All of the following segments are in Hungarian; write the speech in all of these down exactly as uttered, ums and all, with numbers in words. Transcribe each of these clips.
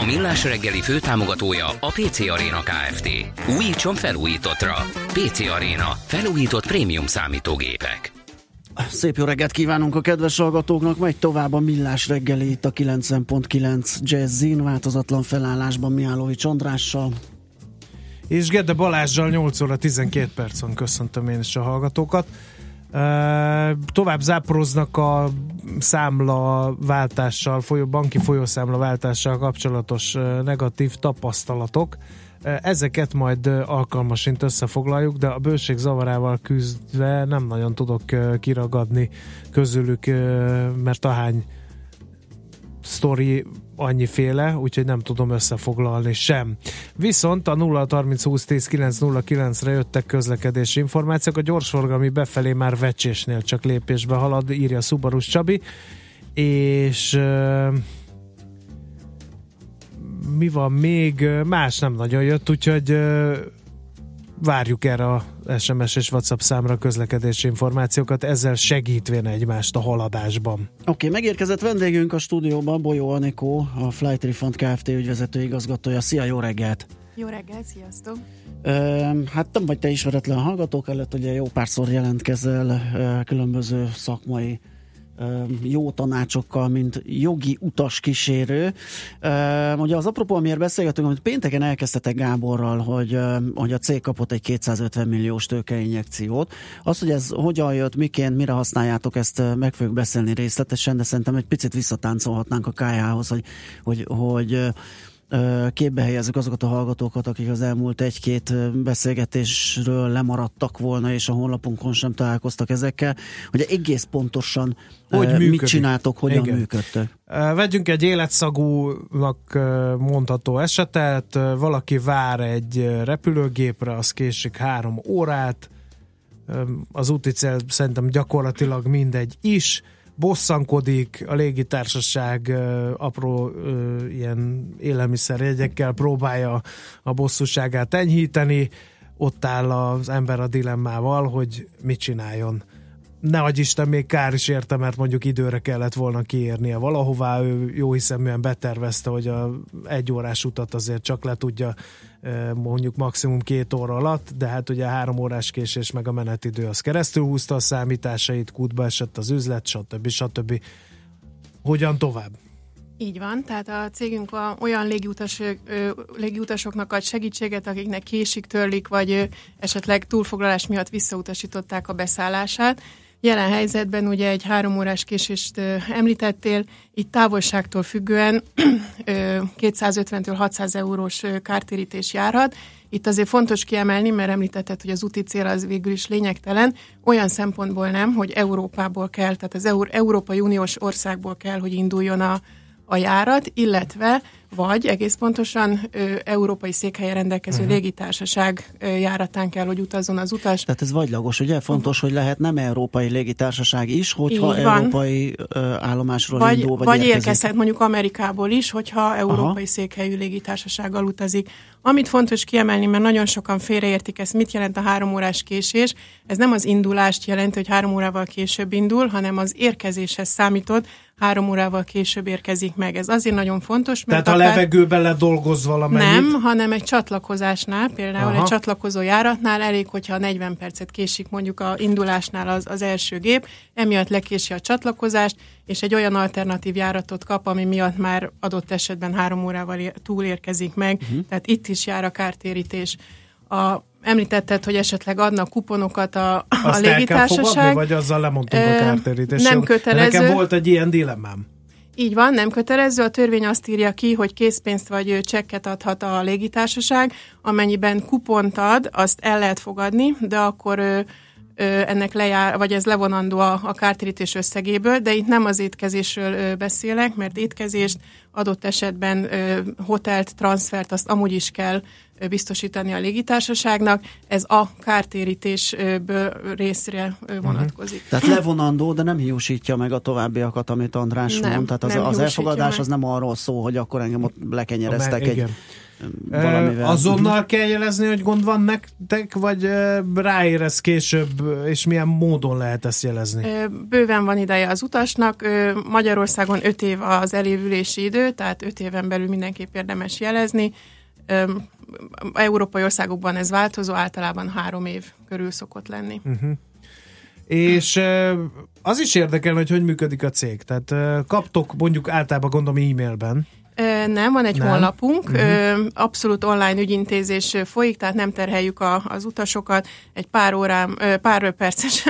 A Millás reggeli főtámogatója a pé cé Arena Kft. Újítson felújítottra. pé cé Arena. Felújított prémium számítógépek. Szép jó reggelt kívánunk a kedves hallgatóknak. Megy tovább a Millás reggeli itt a kilencven pont kilenc Jazzin. Változatlan felállásban Mihálovics Andrással. És Gede Balázsral nyolc óra tizenkét percen köszöntöm én is a hallgatókat. Uh, tovább záporoznak a számlaváltással, folyó, banki folyószámlaváltással kapcsolatos uh, negatív tapasztalatok. Uh, ezeket majd uh, alkalmasint összefoglaljuk, de a bőség zavarával küzdve nem nagyon tudok uh, kiragadni közülük, uh, mert ahány sztori annyiféle, úgyhogy nem tudom összefoglalni sem. Viszont a nulla harminc húsz tíz kilenc nulla kilenc-re jöttek közlekedési információk, a gyorsforgalmi befelé már vecsésnél csak lépésbe halad, írja Szubarus Csabi, és euh, mi van még? Más nem nagyon jött, úgyhogy euh, várjuk erre a es em es és WhatsApp számra közlekedési információkat, ezzel segítvén egymást a haladásban. Oké, okay, megérkezett vendégünk a stúdióban, Bolyó Anikó, a Flight Refund Kft. Ügyvezető igazgatója. Szia, jó reggelt! Jó reggelt, sziasztok! Uh, hát nem vagy te ismeretlen hallgatók előtt, ugye jó párszor jelentkezel uh, különböző szakmai jó tanácsokkal, mint jogi utaskísérő. Ugye az apropó, amiért beszélgetünk, amit pénteken elkezdtetek Gáborral, hogy, hogy a cég kapott egy kétszázötven milliós tőkeinjekciót. Az, hogy ez hogyan jött, miként, mire használjátok, ezt meg fogjuk beszélni részletesen, de szerintem egy picit visszatáncolhatnánk a ká há-hoz, hogy, hogy, hogy képbe helyezzük azokat a hallgatókat, akik az elmúlt egy-két beszélgetésről lemaradtak volna, és a honlapunkon sem találkoztak ezekkel, hogy egész pontosan hogy mit működik, csináltok, hogyan igen. működtök. Vegyünk egy életszagúnak mondható esetet, valaki vár egy repülőgépre, az késik három órát, az úti cél szerintem gyakorlatilag mindegy is, bosszankodik, a légitársaság apró ö, ilyen élelmiszerjegyekkel próbálja a bosszúságát enyhíteni, ott áll az ember a dilemmával, hogy mit csináljon. Ne adj Isten, még kár is érte, mert mondjuk időre kellett volna kiérnie valahová, ő jóhiszeműen betervezte, hogy a egy órás utat azért csak le tudja mondjuk maximum két óra alatt, de hát ugye a három órás késés meg a menetidő az keresztül húzta a számításait, kútba esett az üzlet, stb. stb. Hogyan tovább? Így van, tehát a cégünk olyan légiutas, légiutasoknak ad segítséget, akiknek késik, törlik, vagy esetleg túlfoglalás miatt visszautasították a beszállását. Jelen helyzetben ugye egy három órás késést említettél, itt távolságtól függően kétszázötventől hatszáz eurós kártérítés járhat. Itt azért fontos kiemelni, mert említetted, hogy az úti cél az végül is lényegtelen, olyan szempontból nem, hogy Európából kell, tehát az Euró- Európai Uniós országból kell, hogy induljon a, a járat, illetve vagy egész pontosan ö, európai székhelyen rendelkező uh-huh. légitársaság ö, járatán kell, hogy utazzon az utas. Tehát ez vagylagos, ugye? Fontos, uh-huh. hogy lehet nem európai légitársaság is, hogyha európai ö, állomásról vagy, indul, vagy, vagy érkezik. Vagy érkezhet mondjuk Amerikából is, hogyha európai Aha. székhelyű légitársasággal utazik. Amit fontos kiemelni, mert nagyon sokan félreértik ezt, mit jelent a három órás késés. Ez nem az indulást jelenti, hogy három órával később indul, hanem az érkezéshez számított, három órával később érkezik meg. Ez azért nagyon fontos, mert tehát a levegőben ledolgoz valamennyit? Nem, hanem egy csatlakozásnál, például Aha. egy csatlakozó járatnál elég, hogyha negyven percet késik mondjuk a indulásnál az, az első gép, emiatt lekési a csatlakozást, és egy olyan alternatív járatot kap, ami miatt már adott esetben három órával túlérkezik meg, uh-huh. tehát itt is jár a kártérítés. A Említetted, hogy esetleg adnak kuponokat a, a légitársaság. Azt el kell fogadni, vagy azzal lemondtunk a kártérítést? Nem kötelező. De nekem volt egy ilyen dilemmám. Így van, nem kötelező. A törvény azt írja ki, hogy készpénzt vagy csekket adhat a légitársaság. Amennyiben kupont ad, azt el lehet fogadni, de akkor ennek lejár, vagy ez levonandó a, a kártérítés összegéből, de itt nem az étkezésről beszélek, mert étkezést, adott esetben hotelt, transfert, azt amúgy is kell biztosítani a légitársaságnak, ez a kártérítésből részre vonatkozik. Tehát levonandó, de nem hiúsítja meg a továbbiakat, amit András nem, mond. Tehát az, az elfogadás meg. Az nem arról szól, hogy akkor engem ott lekenyereztek egy... Valamivel. Azonnal kell jelezni, hogy gond van nektek, vagy ráérez később, és milyen módon lehet ezt jelezni? Bőven van ideje az utasnak. Magyarországon öt év az elévülési idő, tehát öt éven belül mindenképp érdemes jelezni. Európai országokban ez változó, általában három év körül szokott lenni. Uh-huh. És az is érdekel, hogy hogy működik a cég. Tehát kaptok mondjuk általában, gondolom, e-mailben. Nem, van egy nem. honlapunk, uh-huh. abszolút online ügyintézés folyik, tehát nem terheljük a, az utasokat. Egy pár órám, pár perces,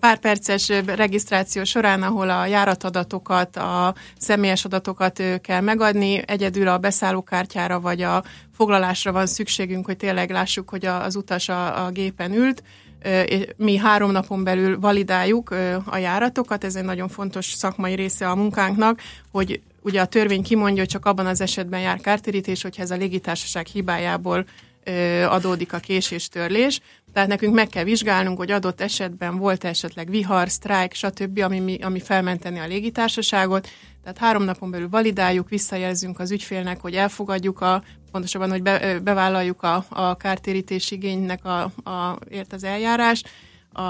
pár perces regisztráció során, ahol a járatadatokat, a személyes adatokat kell megadni, egyedül a beszállókártyára vagy a foglalásra van szükségünk, hogy tényleg lássuk, hogy az utas a, a gépen ült. Mi három napon belül validáljuk a járatokat, ez egy nagyon fontos szakmai része a munkánknak, hogy ugye a törvény kimondja, hogy csak abban az esetben jár kártérítés, hogyha ez a légitársaság hibájából adódik a késéstörlés. Tehát nekünk meg kell vizsgálnunk, hogy adott esetben volt esetleg vihar, sztrájk, stb., ami, ami felmenteni a légitársaságot. Tehát három napon belül validáljuk, visszajelzünk az ügyfélnek, hogy elfogadjuk, a, pontosabban, hogy be, bevállaljuk a, a kártérítés igénynek a, a, ért az eljárás, a,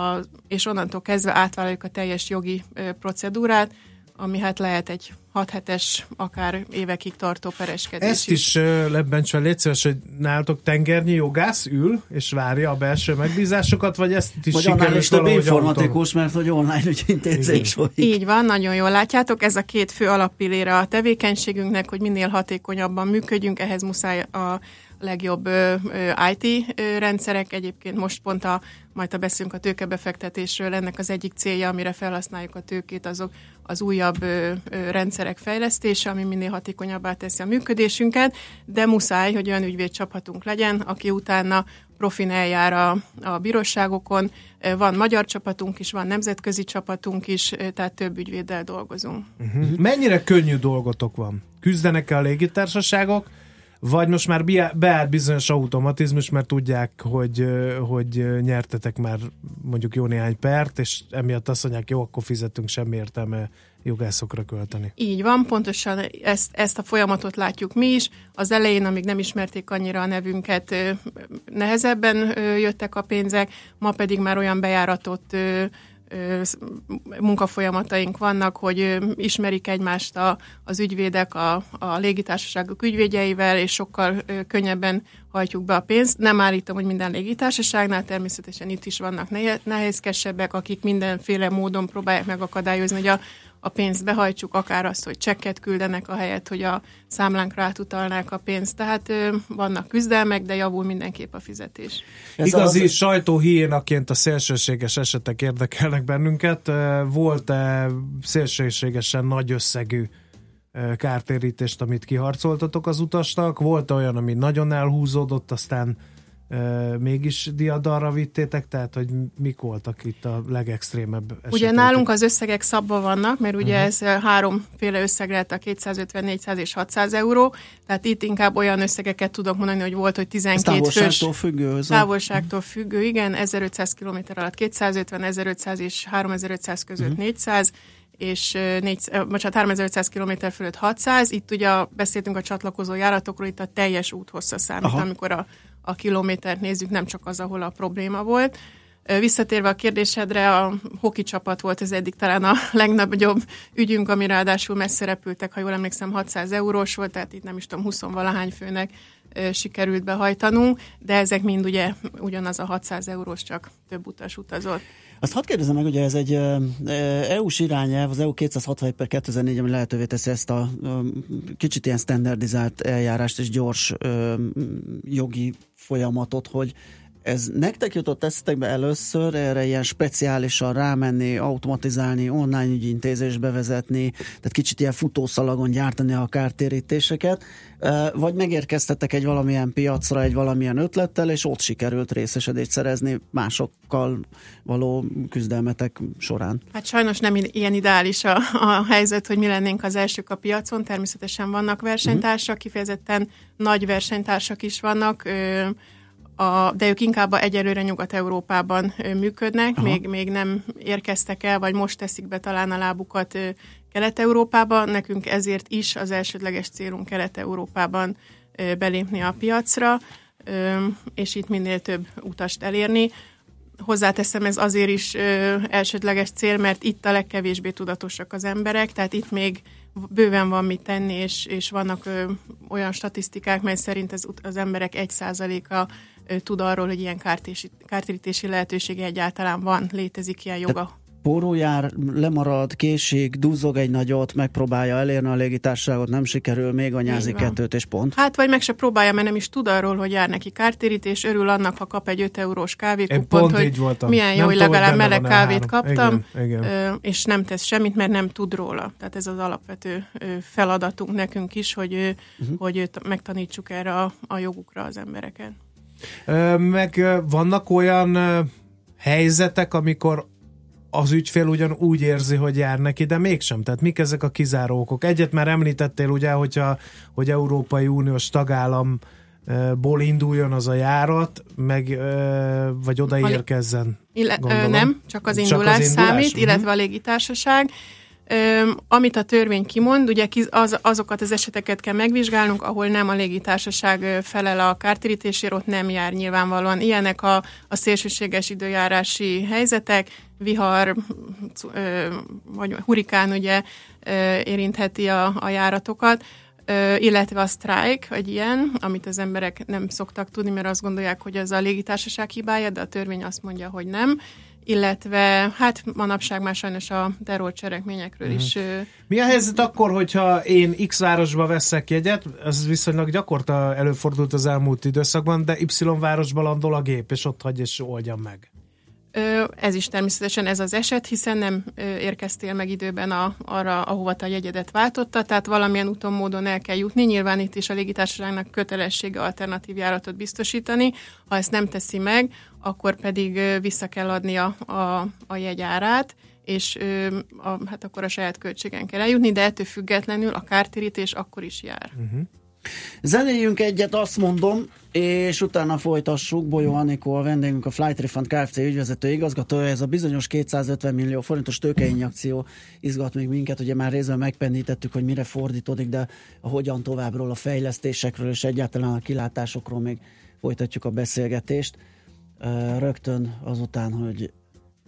és onnantól kezdve átvállaljuk a teljes jogi procedúrát, ami hát lehet egy hat hetes, akár évekig tartó pereskedés. Ezt is uh, lebbencsve légy szíves, hogy nálatok tengernyi jogász ül, és várja a belső megbízásokat, vagy ezt is sikerült valahogy autónak? Vagy annál is több informatikus, mert hogy online ügyintézés folyik. Így van, nagyon jól látjátok. Ez a két fő alappillére a tevékenységünknek, hogy minél hatékonyabban működjünk, ehhez muszáj a legjobb ö, ö, i té ö, rendszerek. Egyébként most pont a, majd a beszélünk a tőkebefektetésről, ennek az egyik célja, amire felhasználjuk a tőkét, azok az újabb ö, ö, rendszerek fejlesztése, ami minél hatékonyabbá teszi a működésünket, de muszáj, hogy olyan ügyvédcsapatunk legyen, aki utána profin eljár a, a bíróságokon. Van magyar csapatunk is, van nemzetközi csapatunk is, tehát több ügyvéddel dolgozunk. Uh-huh. Mennyire könnyű dolgotok van? Küzdenek-e a légitársaságok? Vagy most már beállt bizonyos automatizmus, mert tudják, hogy, hogy nyertetek már mondjuk jó néhány pert, és emiatt azt mondják, jó, akkor fizetünk, semmi értelme jogászokra költeni. Így van, pontosan ezt, ezt a folyamatot látjuk mi is. Az elején, amíg nem ismerték annyira a nevünket, nehezebben jöttek a pénzek, ma pedig már olyan bejáratott munkafolyamataink vannak, hogy ismerik egymást a, az ügyvédek a, a légitársaságok ügyvédjeivel, és sokkal könnyebben hajtjuk be a pénzt. Nem állítom, hogy minden légitársaságnál, természetesen itt is vannak nehézkesebbek, akik mindenféle módon próbálják megakadályozni, hogy a, a pénzt behajtsuk, akár azt, hogy csekket küldenek a helyet, hogy a számlánkra átutalnák a pénzt. Tehát vannak küzdelmek, de javul mindenképp a fizetés. Ez Igazi az... sajtóhiénaként a szélsőséges esetek érdekelnek bennünket. Volt-e szélsőségesen nagy összegű kártérítést, amit kiharcoltatok az utasnak? Volt olyan, ami nagyon elhúzódott, aztán Euh, mégis diadalra vittétek, tehát hogy mik voltak itt a legextrémebb esetek? Ugye nálunk az összegek szabva vannak, mert ugye uh-huh. ez háromféle összeg lehet, a kétszázötven, négyszáz és hatszáz euró, tehát itt inkább olyan összegeket tudok mondani, hogy volt, hogy tizenkét fős... Távolságtól függő. Távolságtól függő, igen, ezerötszáz kilométer alatt kétszázötven, ezerötszáz és háromezer-ötszáz között uh-huh. négyszáz, és négy, bocsánat, háromezer-ötszáz kilométer fölött hatszáz, itt ugye beszéltünk a csatlakozó járatokról, itt a teljes úthossza számít, Aha. amikor a a kilométert nézzük, nem csak az, ahol a probléma volt. Visszatérve a kérdésedre, a hoki csapat volt ez eddig talán a legnagyobb ügyünk, ami ráadásul messze repültek, ha jól emlékszem, hatszáz eurós volt, tehát itt nem is tudom, húsz valahány főnek sikerült behajtanunk, de ezek mind ugye ugyanaz a hatszáz eurós, csak több utas utazott. Azt hadd kérdezem meg, ugye ez egy é u-s irányelv, az E U kétszázhatvanegy per kétezer-négy, ami lehetővé teszi ezt a kicsit ilyen standardizált eljárást és gyors jogi folyamatot, hogy Ez nektek jutott eszetekbe először erre ilyen speciálisan rámenni, automatizálni, online ügyintézést bevezetni, tehát kicsit ilyen futószalagon gyártani a kártérítéseket, vagy megérkeztetek egy valamilyen piacra, egy valamilyen ötlettel, és ott sikerült részesedést szerezni másokkal való küzdelmetek során? Hát sajnos nem ilyen ideális a, a helyzet, hogy mi lennénk az elsők a piacon, természetesen vannak versenytársak, kifejezetten nagy versenytársak is vannak, A, de ők inkább egyelőre Nyugat-Európában működnek, még, még nem érkeztek el, vagy most teszik be talán a lábukat Kelet-Európába. Nekünk ezért is az elsődleges célunk Kelet-Európában belépni a piacra, és itt minél több utast elérni. Hozzáteszem, ez azért is elsődleges cél, mert itt a legkevésbé tudatosak az emberek, tehát itt még bőven van mit tenni, és, és vannak ö, olyan statisztikák, mely szerint az, az emberek egy százaléka tud arról, hogy ilyen kártési, kártérítési lehetősége egyáltalán van, létezik ilyen joga. Pórul jár, lemarad, késik, dúzog egy nagyot, megpróbálja elérni a légitársaságot, nem sikerül, még anyázik kettőt és pont. Hát vagy meg se próbálja, mert nem is tud arról, hogy jár neki kártérítés, örül annak, ha kap egy öt eurós kávékupont, hogy milyen nem jó, hogy legalább meleg kávét kaptam, igen, igen. És nem tesz semmit, mert nem tud róla. Tehát ez az alapvető feladatunk nekünk is, hogy, uh-huh. hogy megtanítsuk erre a, a jogukra az embereket. Meg vannak olyan helyzetek, amikor az ügyfél ugyanúgy érzi, hogy jár neki, de mégsem. Tehát mik ezek a kizáró okok? Egyet már említettél ugye, hogyha, hogy Európai Uniós tagállamból induljon az a járat, meg, vagy odaérkezzen. Gondolom. Nem, csak az indulás, csak az indulás számít, uh-huh. illetve a légitársaság. Öm, amit a törvény kimond, ugye az, azokat az eseteket kell megvizsgálnunk, ahol nem a légitársaság felel a kártérítésért, ott nem jár nyilvánvalóan. Ilyenek a, a szélsőséges időjárási helyzetek, vihar ö, vagy hurikán ugye ö, érintheti a, a járatokat, ö, illetve a sztrájk, vagy ilyen, amit az emberek nem szoktak tudni, mert azt gondolják, hogy ez a légitársaság hibája, de a törvény azt mondja, hogy nem. Illetve hát manapság már sajnos a terrorcselekményekről mm. is. Mi a helyzet akkor, hogyha én X városba veszek jegyet, ez viszonylag gyakorta előfordult az elmúlt időszakban, de Y városba landol a gép, és ott hagy, és oldjam meg? Ez is természetesen ez az eset, hiszen nem érkeztél meg időben a, arra, ahova te a jegyedet váltotta, tehát valamilyen úton, módon el kell jutni. Nyilván itt is a légitársaságnak kötelessége alternatív járatot biztosítani. Ha ezt nem teszi meg, akkor pedig vissza kell adni a, a, a jegyárát, és a, hát akkor a saját költségen kell eljutni, de ettől függetlenül a kártérítés akkor is jár. Uh-huh. Zenéljünk egyet, azt mondom, és utána folytassuk. Bolyó Anikó a vendégünk, a Flight Refund Kft. Ügyvezető igazgatója. Ez a bizonyos kétszázötven millió forintos tőkeinjekció izgat még minket, ugye már részben megpendítettük, hogy mire fordítódik, de a hogyan továbbról, a fejlesztésekről és egyáltalán a kilátásokról még folytatjuk a beszélgetést. Rögtön azután, hogy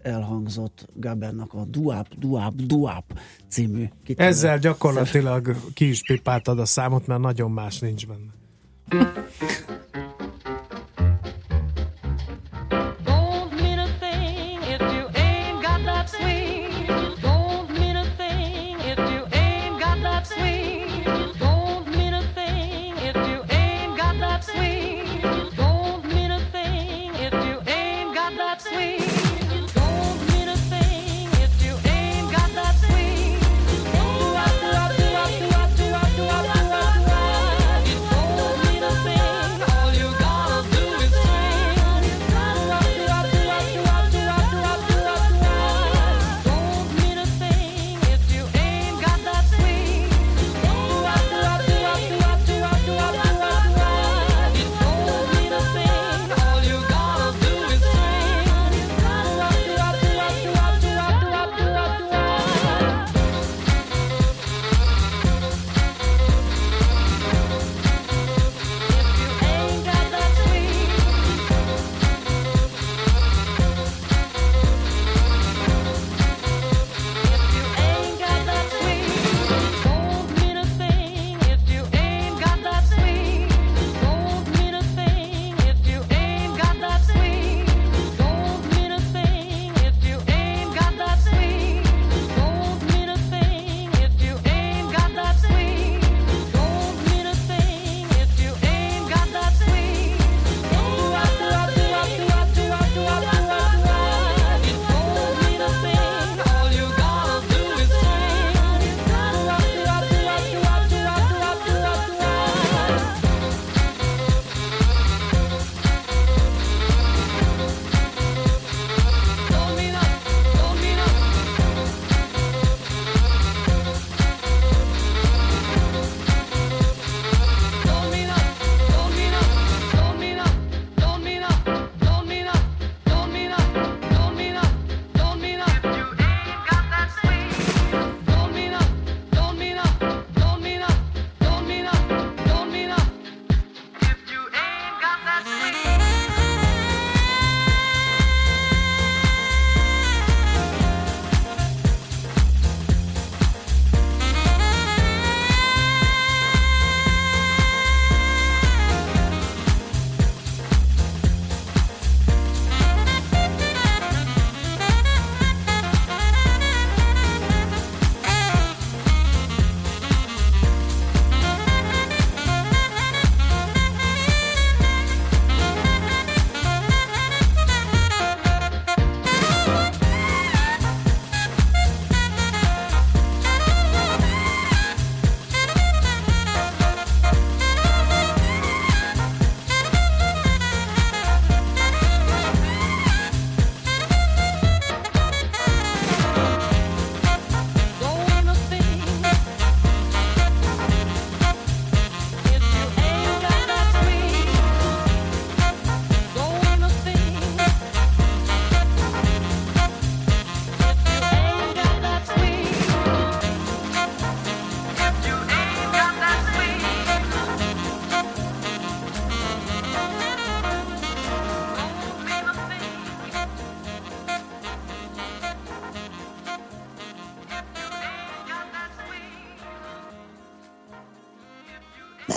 elhangzott Gabennak a Duáp, Duáp, Duáp című kitérő. Ezzel gyakorlatilag ki is pipáltad a számot, mert nagyon más nincs benne.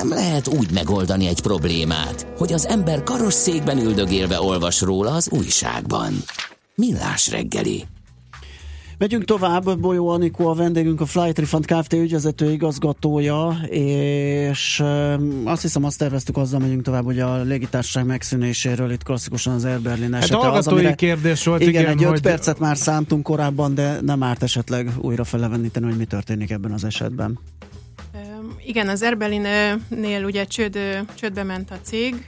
Nem lehet úgy megoldani egy problémát, hogy az ember karosszékben üldögélve olvas róla az újságban. Millás reggeli. Megyünk tovább, Bolyó Anikó a vendégünk, a Flight Refund Kft. Ügyvezető igazgatója, és azt hiszem azt terveztük, azzal megyünk tovább, hogy a légitársaság megszűnéséről, itt klasszikusan az Air Berlin esete. Hát hallgatói az, amire, kérdés volt, igen, igen egy öt hogy... percet már szántunk korábban, de nem árt esetleg újra feleleveníteni, hogy mi történik ebben az esetben. Igen, az Air Berlin-nél ugye csőd, csődbe ment a cég.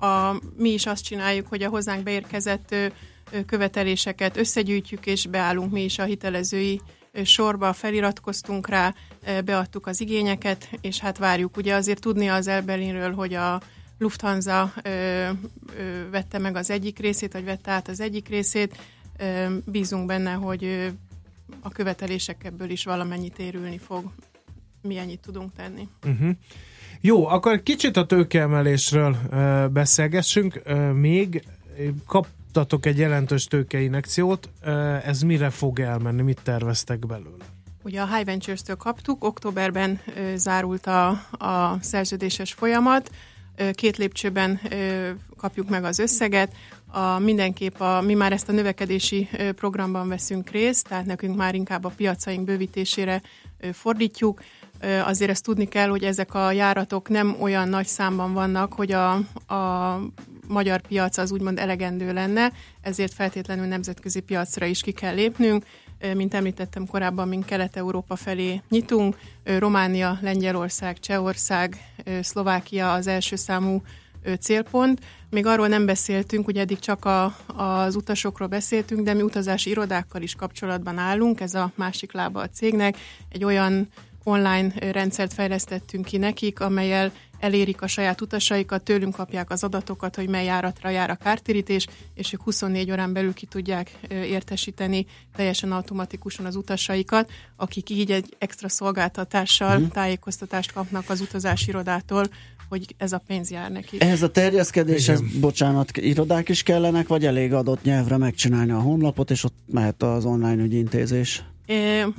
A, mi is azt csináljuk, hogy a hozzánk beérkezett követeléseket összegyűjtjük, és beállunk mi is a hitelezői sorba, feliratkoztunk rá, beadtuk az igényeket, és hát várjuk. Ugye azért tudni az Air Berlinről, hogy a Lufthansa ö, ö, vette meg az egyik részét, vagy vette át az egyik részét. Ö, bízunk benne, hogy a követelések ebből is valamennyit érülni fog. Mi ennyit tudunk tenni. Uh-huh. Jó, akkor kicsit a tőkeemelésről ö, beszélgessünk. Ö, még kaptatok egy jelentős tőkeinjekciót. Ö, ez mire fog elmenni? Mit terveztek belőle? Ugye a High Ventures-től kaptuk. Októberben ö, zárult a, a szerződéses folyamat. Ö, két lépcsőben ö, kapjuk meg az összeget. A, mindenképp a, mi már ezt a növekedési ö, programban veszünk részt, tehát nekünk már inkább a piacaink bővítésére ö, fordítjuk. Azért ezt tudni kell, hogy ezek a járatok nem olyan nagy számban vannak, hogy a, a magyar piac az úgymond elegendő lenne, ezért feltétlenül nemzetközi piacra is ki kell lépnünk. Mint említettem korábban, mint Kelet-Európa felé nyitunk. Románia, Lengyelország, Csehország, Szlovákia az első számú célpont. Még arról nem beszéltünk, ugye eddig csak a, az utasokról beszéltünk, de mi utazási irodákkal is kapcsolatban állunk, ez a másik lába a cégnek. Egy olyan online rendszert fejlesztettünk ki nekik, amellyel elérik a saját utasaikat, tőlünk kapják az adatokat, hogy mely járatra jár a kártérítés, és ők huszonnégy órán belül ki tudják értesíteni teljesen automatikusan az utasaikat, akik így egy extra szolgáltatással hmm. tájékoztatást kapnak az utazási irodától, hogy ez a pénz jár neki. Ehhez a terjeszkedéshez, bocsánat, irodák is kellenek, vagy elég adott nyelvre megcsinálni a honlapot, és ott mehet az online ügyintézés?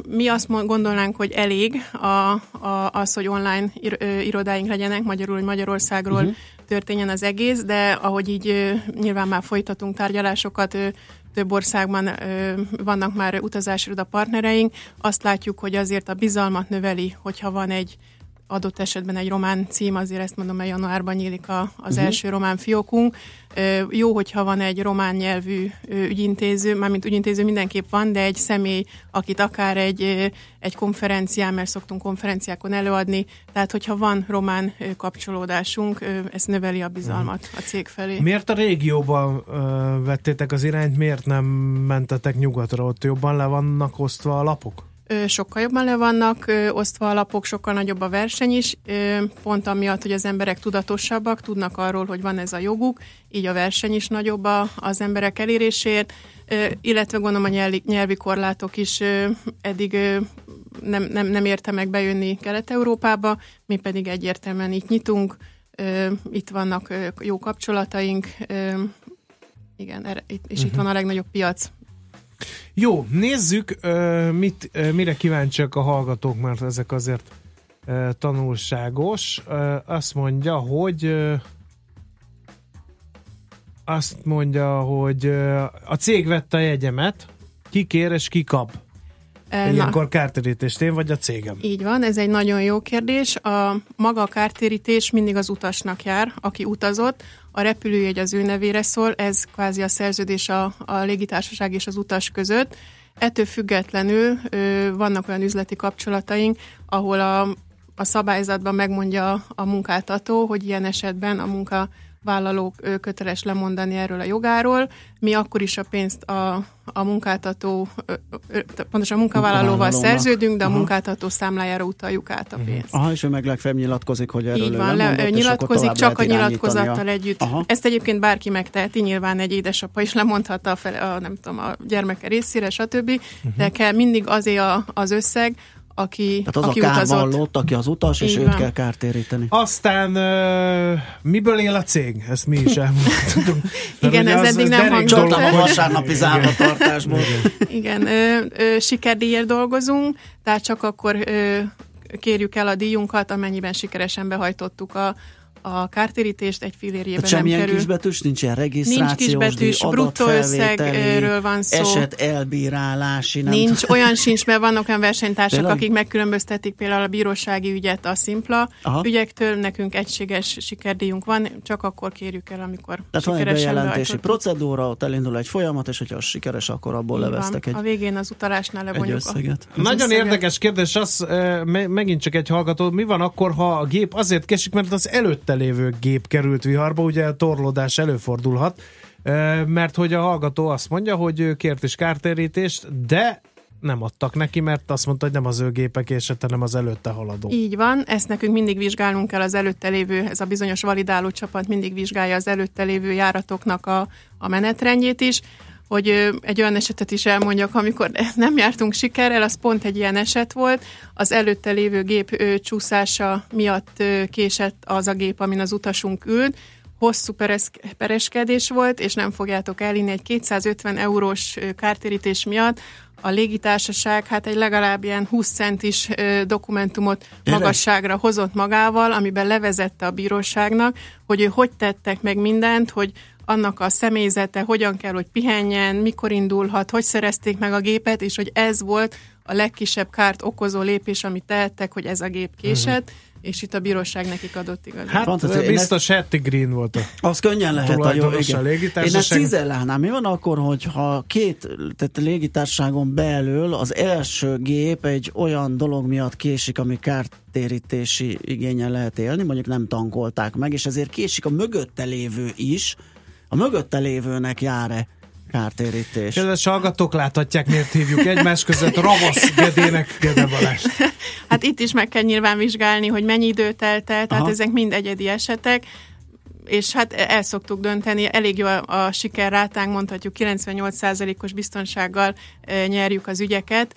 Mi azt gondolnánk, hogy elég a, a, az, hogy online irodáink legyenek, magyarul, hogy Magyarországról uh-huh. történjen az egész, de ahogy így nyilván már folytatunk tárgyalásokat, több országban vannak már utazásiroda partnereink, azt látjuk, hogy azért a bizalmat növeli, hogyha van egy adott esetben egy román cím, azért ezt mondom, hogy januárban nyílik a, az uh-huh. első román fiókunk. Jó, hogyha van egy román nyelvű ügyintéző, mármint ügyintéző mindenképp van, de egy személy, akit akár egy, egy konferencián, mert szoktunk konferenciákon előadni, tehát hogyha van román kapcsolódásunk, ez növeli a bizalmat a cég felé. Miért a régióban vettétek az irányt, miért nem mentetek nyugatra, ott jobban le vannak osztva a lapok? Sokkal jobban le vannak osztva a lapok, sokkal nagyobb a verseny is, pont amiatt, hogy az emberek tudatosabbak, tudnak arról, hogy van ez a joguk, így a verseny is nagyobb az emberek elérésért, illetve gondolom a nyelvi korlátok is eddig nem, nem, nem érte meg bejönni Kelet-Európába, mi pedig egyértelműen itt nyitunk, itt vannak jó kapcsolataink, igen, és uh-huh. itt van a legnagyobb piac. Jó, nézzük, mit, mire kíváncsiak a hallgatók, mert ezek azért tanulságos. Azt mondja, hogy azt mondja, hogy a cég vette a jegyemet, ki kér és ki kap. Ilyenkor kártérítést én vagy a cégem? Így van, ez egy nagyon jó kérdés. A maga a kártérítés mindig az utasnak jár, aki utazott. A repülőjegy az ő nevére szól, ez kvázi a szerződés a, a légitársaság és az utas között. Ettől függetlenül ö, vannak olyan üzleti kapcsolataink, ahol a, a szabályzatban megmondja a munkáltató, hogy ilyen esetben a munkavállalók ö, köteles lemondani erről a jogáról. Mi akkor is a pénzt a, a munkáltató, ö, ö, pontosan a munkavállalóval szerződünk, de a Aha. munkáltató számlájára utaljuk át a pénzt. Aha, és ő meg legfeljebb nyilatkozik, hogy erről Így van, le, nyilatkozik, csak a nyilatkozattal együtt. Aha. Ezt egyébként bárki megteheti, nyilván egy édesapa is lemondhatta a, fel, a, nem tudom, a gyermeke részére, stb. Uh-huh. De kell mindig azért a, az összeg, aki, tehát az aki a kárvallott, aki az utas, így és van. Őt kell kártéríteni. Aztán uh, miből él a cég? Ezt mi is elmondtunk. Igen, ez az, eddig ez nem hangzott. Csak a vasárnapi zárvatartásból. Igen, ö, ö, sikerdíjért dolgozunk, tehát csak akkor ö, kérjük el a díjunkat, amennyiben sikeresen behajtottuk a a kártérítést, egy fillérjében hát nem kerül. Semmilyen kisbetűs, nincsen regisztrációs, nincs kisbetűs, díj, bruttó összegről van szó. Eset elbírálási. Nem nincs, tudom. Olyan sincs, mert vannak olyan versenytársak, például? Akik megkülönböztetik például a bírósági ügyet a szimpla aha. ügyektől, nekünk egységes sikerdíjunk van, csak akkor kérjük el, amikor tehát sikeresen van egy bejelentési procedúra, ott elindul egy folyamat, és hogyha az sikeres, akkor abból így levesztek van. Egy a végén az utalásnál levonjuk egy összeget. A... Nagyon összeget. Érdekes kérdés, az megint csak egy hallgató, mi van akkor, ha a gép azért késik, mert az előtte lévő gép került viharba, ugye a torlódás előfordulhat, mert hogy a hallgató azt mondja, hogy ő kért is kártérítést, de nem adtak neki, mert azt mondta, hogy nem az ő gépek esett, hanem az előtte haladó. Így van, ezt nekünk mindig vizsgálnunk kell az előtte lévő, ez a bizonyos validáló csapat mindig vizsgálja az előtte lévő járatoknak a, a menetrendjét is, hogy egy olyan esetet is elmondjak, amikor nem jártunk sikerrel, az pont egy ilyen eset volt. Az előtte lévő gép csúszása miatt késett az a gép, amin az utasunk ült. Hosszú pereskedés volt, és nem fogjátok elinni egy kétszázötven eurós kártérítés miatt. A légitársaság hát egy legalább ilyen húsz centis dokumentumot magasságra hozott magával, amiben levezette a bíróságnak, hogy ő hogy tettek meg mindent, hogy annak a személyzete, hogyan kell, hogy pihenjen, mikor indulhat, hogy szerezték meg a gépet, és hogy ez volt a legkisebb kárt okozó lépés, amit tehettek, hogy ez a gép késett, uh-huh. és itt a bíróság nekik adott igazat. Hát Pont, biztos ne... Hetty Green volt a az könnyen lehet a jó, igen. A én ezt cizellálnám. Mi van akkor, hogyha két tehát légitárságon belül az első gép egy olyan dolog miatt késik, ami kárt térítési igényen lehet élni, mondjuk nem tankolták meg, és ezért késik a mögötte lévő is, a mögötte lévőnek jár-e kártérítés? Kedves hallgatók, láthatják, miért hívjuk egymás között ravasz Gedének Gede Balázs. Hát itt is meg kell nyilván vizsgálni, hogy mennyi időt eltelt, hát ezek mind egyedi esetek, és hát el szoktuk dönteni, elég jó a, a sikerrátánk, mondhatjuk kilencvennyolc százalékos biztonsággal e, nyerjük az ügyeket.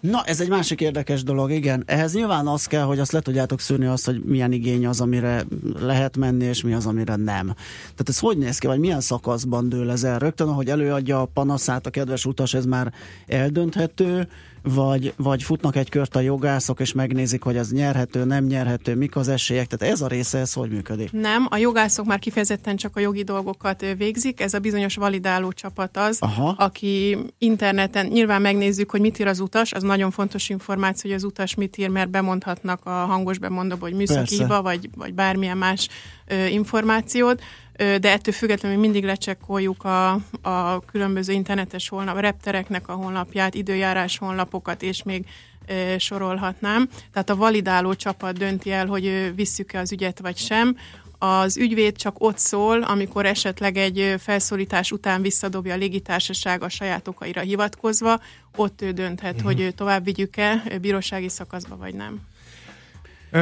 Na, ez egy másik érdekes dolog, igen. Ehhez nyilván az kell, hogy azt le tudjátok szűrni azt, hogy milyen igény az, amire lehet menni, és mi az, amire nem. Tehát ez hogy néz ki, vagy milyen szakaszban dől ez el? Rögtön, ahogy előadja a panaszát a kedves utas, ez már eldönthető, vagy, vagy futnak egy kört a jogászok, és megnézik, hogy ez nyerhető, nem nyerhető, mik az esélyek, tehát ez a része, ez hogy működik? Nem, a jogászok már kifejezetten csak a jogi dolgokat végzik, ez a bizonyos validáló csapat az, aha. aki interneten, nyilván megnézzük, hogy mit ír az utas, az nagyon fontos információ, hogy az utas mit ír, mert bemondhatnak a hangos bemondóba, hogy műszaki hiba, vagy, vagy bármilyen más ö, információt, de ettől függetlenül mindig lecsekkoljuk a, a különböző internetes honlap, reptereknek a honlapját, időjárás honlapokat, és még e, sorolhatnám. Tehát a validáló csapat dönti el, hogy visszük-e az ügyet, vagy sem. Az ügyvéd csak ott szól, amikor esetleg egy felszólítás után visszadobja a légitársaság a saját okaira hivatkozva, ott ő dönthet, mm-hmm. hogy tovább vigyük-e bírósági szakaszba, vagy nem.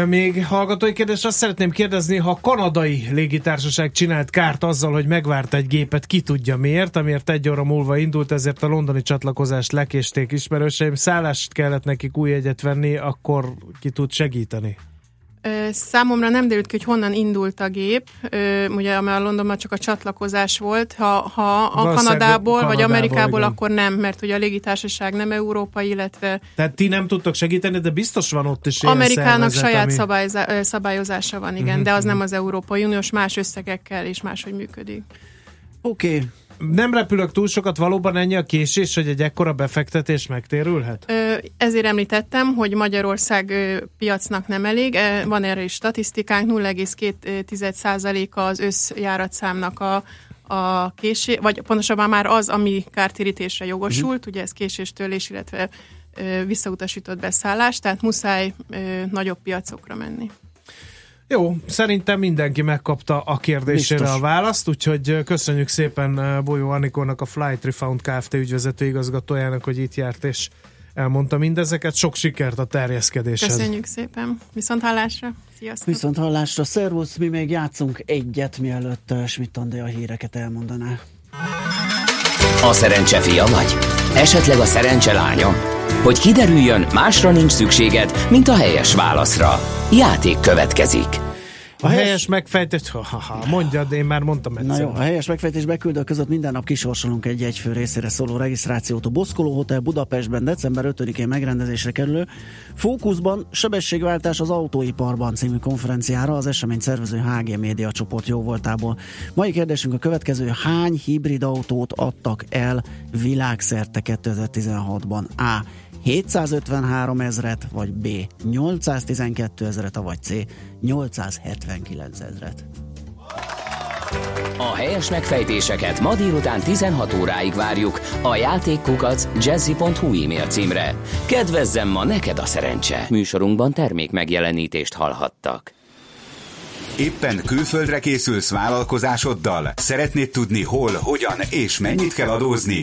Még hallgatói kérdés, azt szeretném kérdezni, ha a kanadai légitársaság csinált kárt azzal, hogy megvárt egy gépet, ki tudja miért, amiért egy óra múlva indult, ezért a londoni csatlakozást lekésték ismerőseim, szállást kellett nekik új jegyet venni, akkor ki tud segíteni? Számomra nem derült ki, hogy honnan indult a gép, ugye a Londonban csak a csatlakozás volt, ha, ha a Kanadából, Kanadából vagy Amerikából, igen. akkor nem, mert ugye a légitársaság nem európai, illetve... Tehát ti nem tudtok segíteni, de biztos van ott is ilyen Amerikának saját ami... szabályozása van, igen, uh-huh. de az nem az Európai Uniós, más összegekkel és máshogy működik. Oké. Okay. Nem repülök túl sokat, valóban ennyi a késés, hogy egy ekkora befektetés megtérülhet? Ezért említettem, hogy Magyarország piacnak nem elég. Van erre is statisztikánk, nulla egész két tized százaléka az összjáratszámnak a, a késés, vagy pontosabban már az, ami kártérítésre jogosult, uh-huh. ugye ez késéstörlés, illetve visszautasított beszállás, tehát muszáj nagyobb piacokra menni. Jó, szerintem mindenki megkapta a kérdésére biztos. A választ, úgyhogy köszönjük szépen Bolyó Anikónak, a Flight Refund Kft. Ügyvezető igazgatójának, hogy itt járt és elmondta mindezeket. Sok sikert a terjeszkedéshez. Köszönjük szépen. Viszont hallásra. Sziasztok. Viszont hallásra. Szervusz, mi még játszunk egyet, mielőtt Schmidt André a híreket elmondaná. A szerencse fia vagy? Esetleg a szerencse lánya? Hogy kiderüljön, másra nincs szükséged, mint a helyes válaszra. Játék következik. A helyes, helyes megfejtés, ha mondjad, én már mondtam egyszer. Na jó, a helyes megfejtés beküldő között minden nap kisorsolunk egy egyfő részére szóló regisztrációt a Boszkoló Hotel Budapestben december ötödikén megrendezésre kerülő Fókuszban sebességváltás az autóiparban című konferenciára, az esemény szervező há gé Média csoport jóvoltából. Mai kérdésünk a következő: hány hibrid autót adtak el világszerte kétezer-tizenhatban? A. hétszázötvenhárom ezret, vagy B. nyolcszáztizenkettő ezret, vagy C. nyolcszázhetvenkilenc ezret. A helyes megfejtéseket ma délután tizenhat óráig várjuk a játékkukac jazzy pont hu e-mail címre. Kedvezzen ma neked a szerencse! Műsorunkban termék megjelenítést hallhattak. Éppen külföldre készülsz vállalkozásoddal? Szeretnéd tudni hol, hogyan és mennyit kell adózni?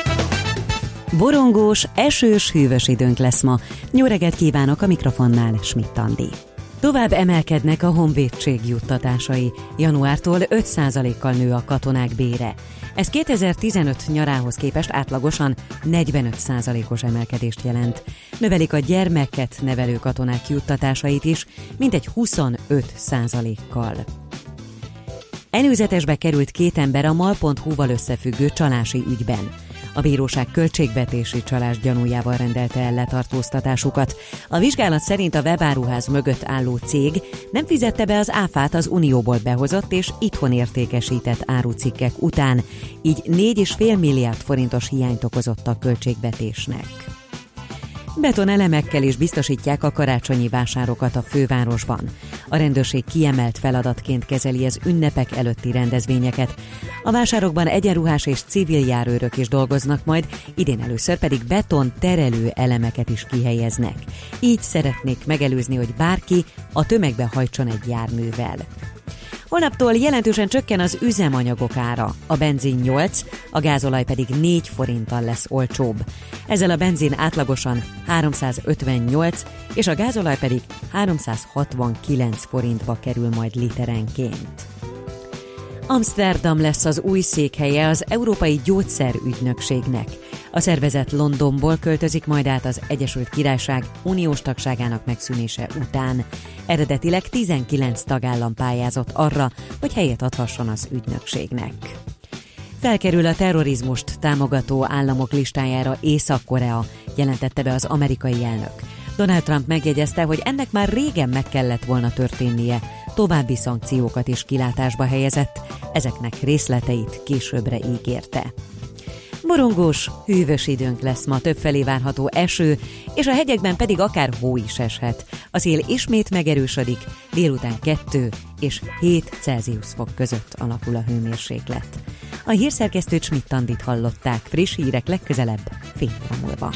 Borongós, esős, hűvös időnk lesz ma. Jó reggelt kívánok, a mikrofonnál Schmidt Andi. Tovább emelkednek a honvédség juttatásai. Januártól öt százalékkal nő a katonák bére. Ez kétezer-tizenöt nyarához képest átlagosan negyvenöt százalékos emelkedést jelent. Növelik a gyermeket nevelő katonák juttatásait is, mintegy huszonöt százalékkal. Előzetesbe került két ember a mal pont hu-val összefüggő csalási ügyben. A bíróság költségvetési csalás gyanújával rendelte el letartóztatásukat. A vizsgálat szerint a webáruház mögött álló cég nem fizette be az áfát az Unióból behozott és itthon értékesített árucikkek után, így négy egész öt milliárd forintos hiányt okozott a költségvetésnek. Betonelemekkel is biztosítják a karácsonyi vásárokat a fővárosban. A rendőrség kiemelt feladatként kezeli az ünnepek előtti rendezvényeket. A vásárokban egyenruhás és civil járőrök is dolgoznak majd, idén először pedig beton terelő elemeket is kihelyeznek. Így szeretnék megelőzni, hogy bárki a tömegbe hajtson egy járművel. Holnaptól jelentősen csökken az üzemanyagok ára. A benzin nyolc, a gázolaj pedig négy forinttal lesz olcsóbb. Ezzel a benzin átlagosan háromszázötvennyolc, és a gázolaj pedig háromszázhatvankilenc forintba kerül majd literenként. Amszterdam lesz az új székhelye az Európai Gyógyszerügynökségnek. A szervezet Londonból költözik majd át az Egyesült Királyság uniós tagságának megszűnése után. Eredetileg tizenkilenc tagállam pályázott arra, hogy helyet adhasson az ügynökségnek. Felkerül a terrorizmust támogató államok listájára Észak-Korea, jelentette be az amerikai elnök. Donald Trump megjegyezte, hogy ennek már régen meg kellett volna történnie, további szankciókat is kilátásba helyezett, ezeknek részleteit későbbre ígérte. Borongós, hűvös időnk lesz ma, többfelé várható eső, és a hegyekben pedig akár hó is eshet. A szél ismét megerősödik, délután kettő és hét Celsius fok között alakul a hőmérséklet. A hírszerkesztőt Schmidt Andit hallották, friss hírek legközelebb fél óra múlva.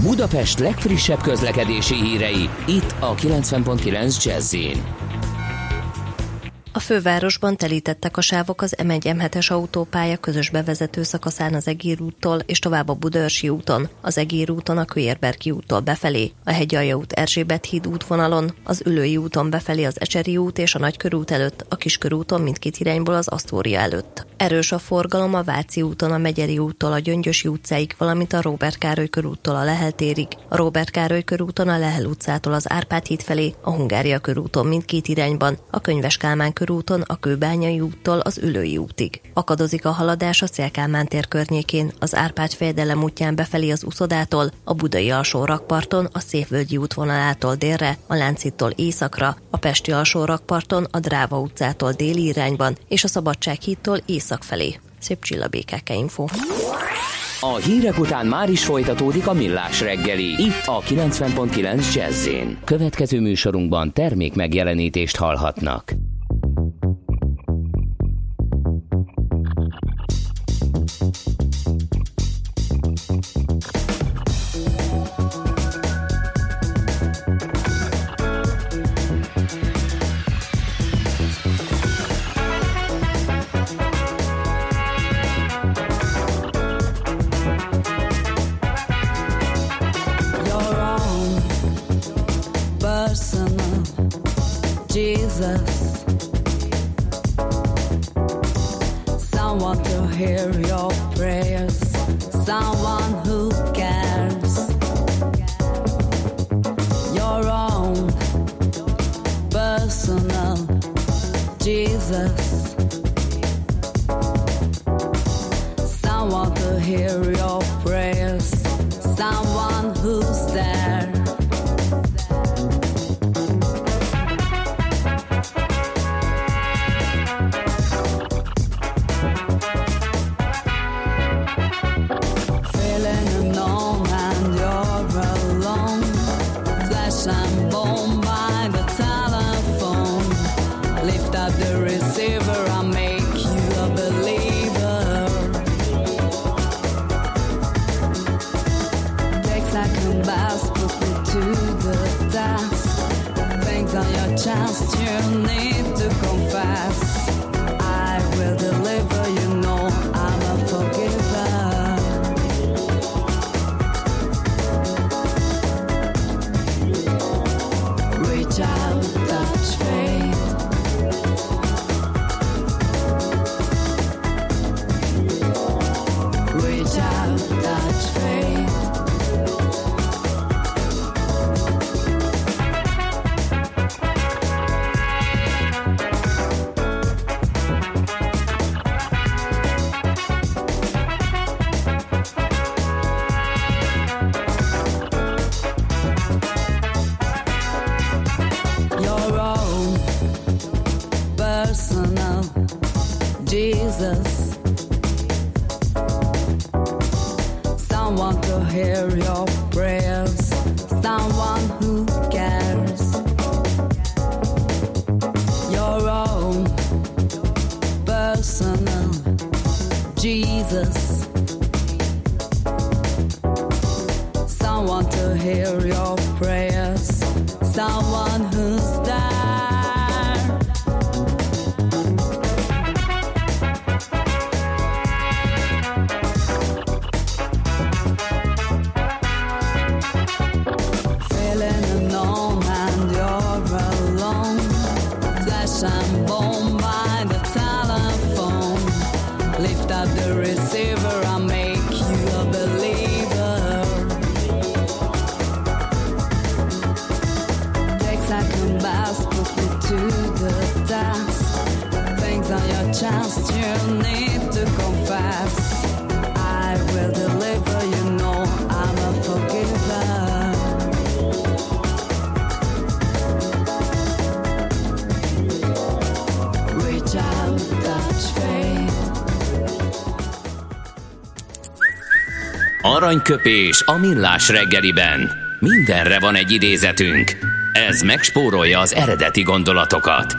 Budapest legfrissebb közlekedési hírei, itt a kilencven pont kilenc Jazz-en. A fővárosban telítettek a sávok az M egy M hetes autópálya közös bevezető szakaszán az Egér úttól és tovább a Budaörsi úton, az Egér úton a Kőérbergi úttól befelé, a Hegyalja út Erzsébet híd útvonalon, az Ülői úton befelé az Ecseri út és a Nagykörút előtt, a Kiskörúton mindkét irányból az Asztória előtt. Erős a forgalom a Váci úton a Megyeri úttól a Gyöngyösi utcáig, valamint a Róbert Károly körúttól a Lehel térig, a Róbert Károly körúton a Lehel utcától az Árpád híd felé, a Hungária körúton mindkét irányban, a Könyves Kálmán körúton úton a Kőbányai úttól az Ülői útig. Akadozik a haladás a Széll-Kálmán tér környékén, az Árpád-fejedelem útján befelé az Uszodától, a Budai alsó rakparton a Székvölgyi útvonalától délre, a Lánchídtól északra, a Pesti alsó rakparton a Dráva utcától déli irányban és a Szabadsághídtól észak felé. Szép Csilla, bé ká ká Info. A hírek után már is folytatódik a Millás reggeli, itt a kilencven pont kilenc Jazz-en. Következő műsorunkban termék megjelenítést hallhatnak. arsenal, Jesus. Someone to hear your prayers, someone who cares. Your own personal Jesus. Someone to hear your prayers, someone who's there. Just you need to confess. I will deliver, you know I'm a forgiver. Reach out, touch faith. Reach out, touch faith. Aranyköpés a millás reggeliben. Mindenre van egy idézetünk. Ez megspórolja az eredeti gondolatokat.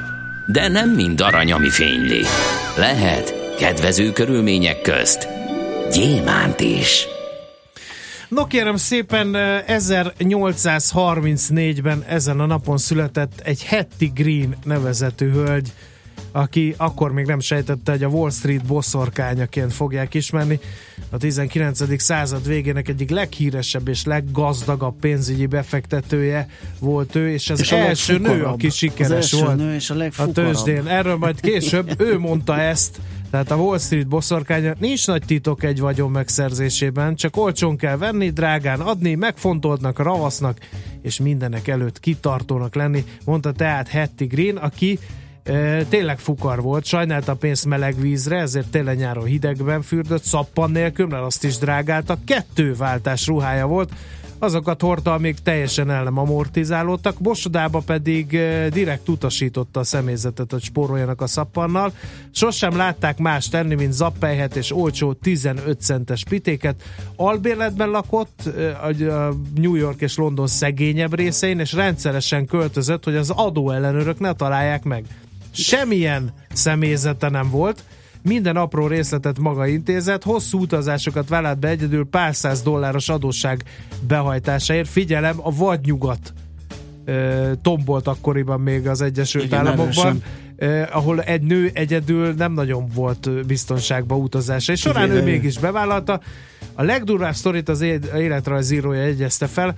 De nem mind arany, ami fényli. Lehet kedvező körülmények közt gyémánt is. No kérem szépen, ezernyolcszázharmincnégyben ezen a napon született egy Hetty Green nevezetű hölgy, aki akkor még nem sejtette, hogy a Wall Street boszorkányaként fogják ismerni. A tizenkilencedik század végének egyik leghíresebb és leggazdagabb pénzügyi befektetője volt ő, és az és első nő, aki sikeres volt a tőzsdén. Erről majd később ő mondta ezt, tehát a Wall Street boszorkánya: nincs nagy titok egy vagyon megszerzésében, csak olcsón kell venni, drágán adni, megfontoltnak, ravasznak, és mindenek előtt kitartónak lenni, mondta tehát Hetty Green, aki tényleg fukar volt, sajnálta a pénzt meleg vízre, ezért télen-nyáron hidegben fürdött, szappan nélkül, mert azt is drágálta, kettő váltás ruhája volt, azokat hordta, amíg teljesen el nem amortizálódtak, bosodába pedig direkt utasította a személyzetet, hogy spóroljanak a szappannal, sosem látták más tenni, mint zappelyhet és olcsó tizenöt centes pitéket, albérletben lakott a New York és London szegényebb részein, és rendszeresen költözött, hogy az adóellenőrök ne találják meg. Semmilyen személyzete nem volt, minden apró részletet maga intézett, hosszú utazásokat vállalt be egyedül pár száz dolláros adósság behajtásáért. Figyelem, a vadnyugat ö, tombolt akkoriban még az Egyesült Igen, Államokban, ö, ahol egy nő egyedül nem nagyon volt biztonságba utazása, és során Igen, ő mégis bevállalta. A legdurvább sztorit az életrajzírója jegyezte fel,